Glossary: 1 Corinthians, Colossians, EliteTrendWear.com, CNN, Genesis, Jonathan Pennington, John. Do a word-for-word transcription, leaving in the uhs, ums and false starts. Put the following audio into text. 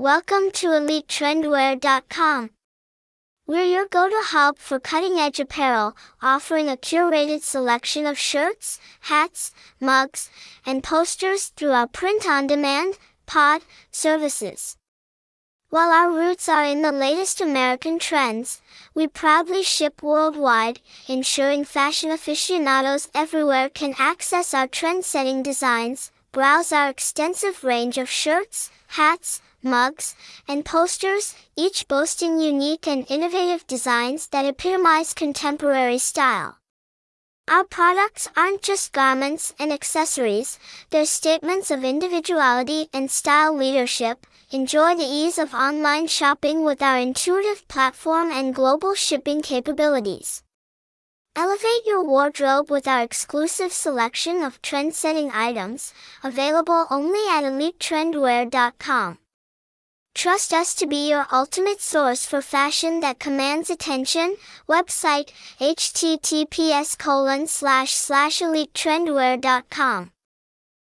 Welcome to Elite Trend Wear dot com. We're your go-to hub for cutting-edge apparel, offering a curated selection of shirts, hats, mugs, and posters through our print-on-demand, pod, services. While our roots are in the latest American trends, we proudly ship worldwide, ensuring fashion aficionados everywhere can access our trend-setting designs, browse our extensive range of shirts, hats, mugs, and posters, each boasting unique and innovative designs that epitomize contemporary style. Our products aren't just garments and accessories, they're statements of individuality and style leadership. Enjoy the ease of online shopping with our intuitive platform and global shipping capabilities. Elevate your wardrobe with our exclusive selection of trend-setting items, available only at Elite Trend Wear dot com. Trust us to be your ultimate source for fashion that commands attention. Website, H T T P S colon slash slash elite trend wear dot com.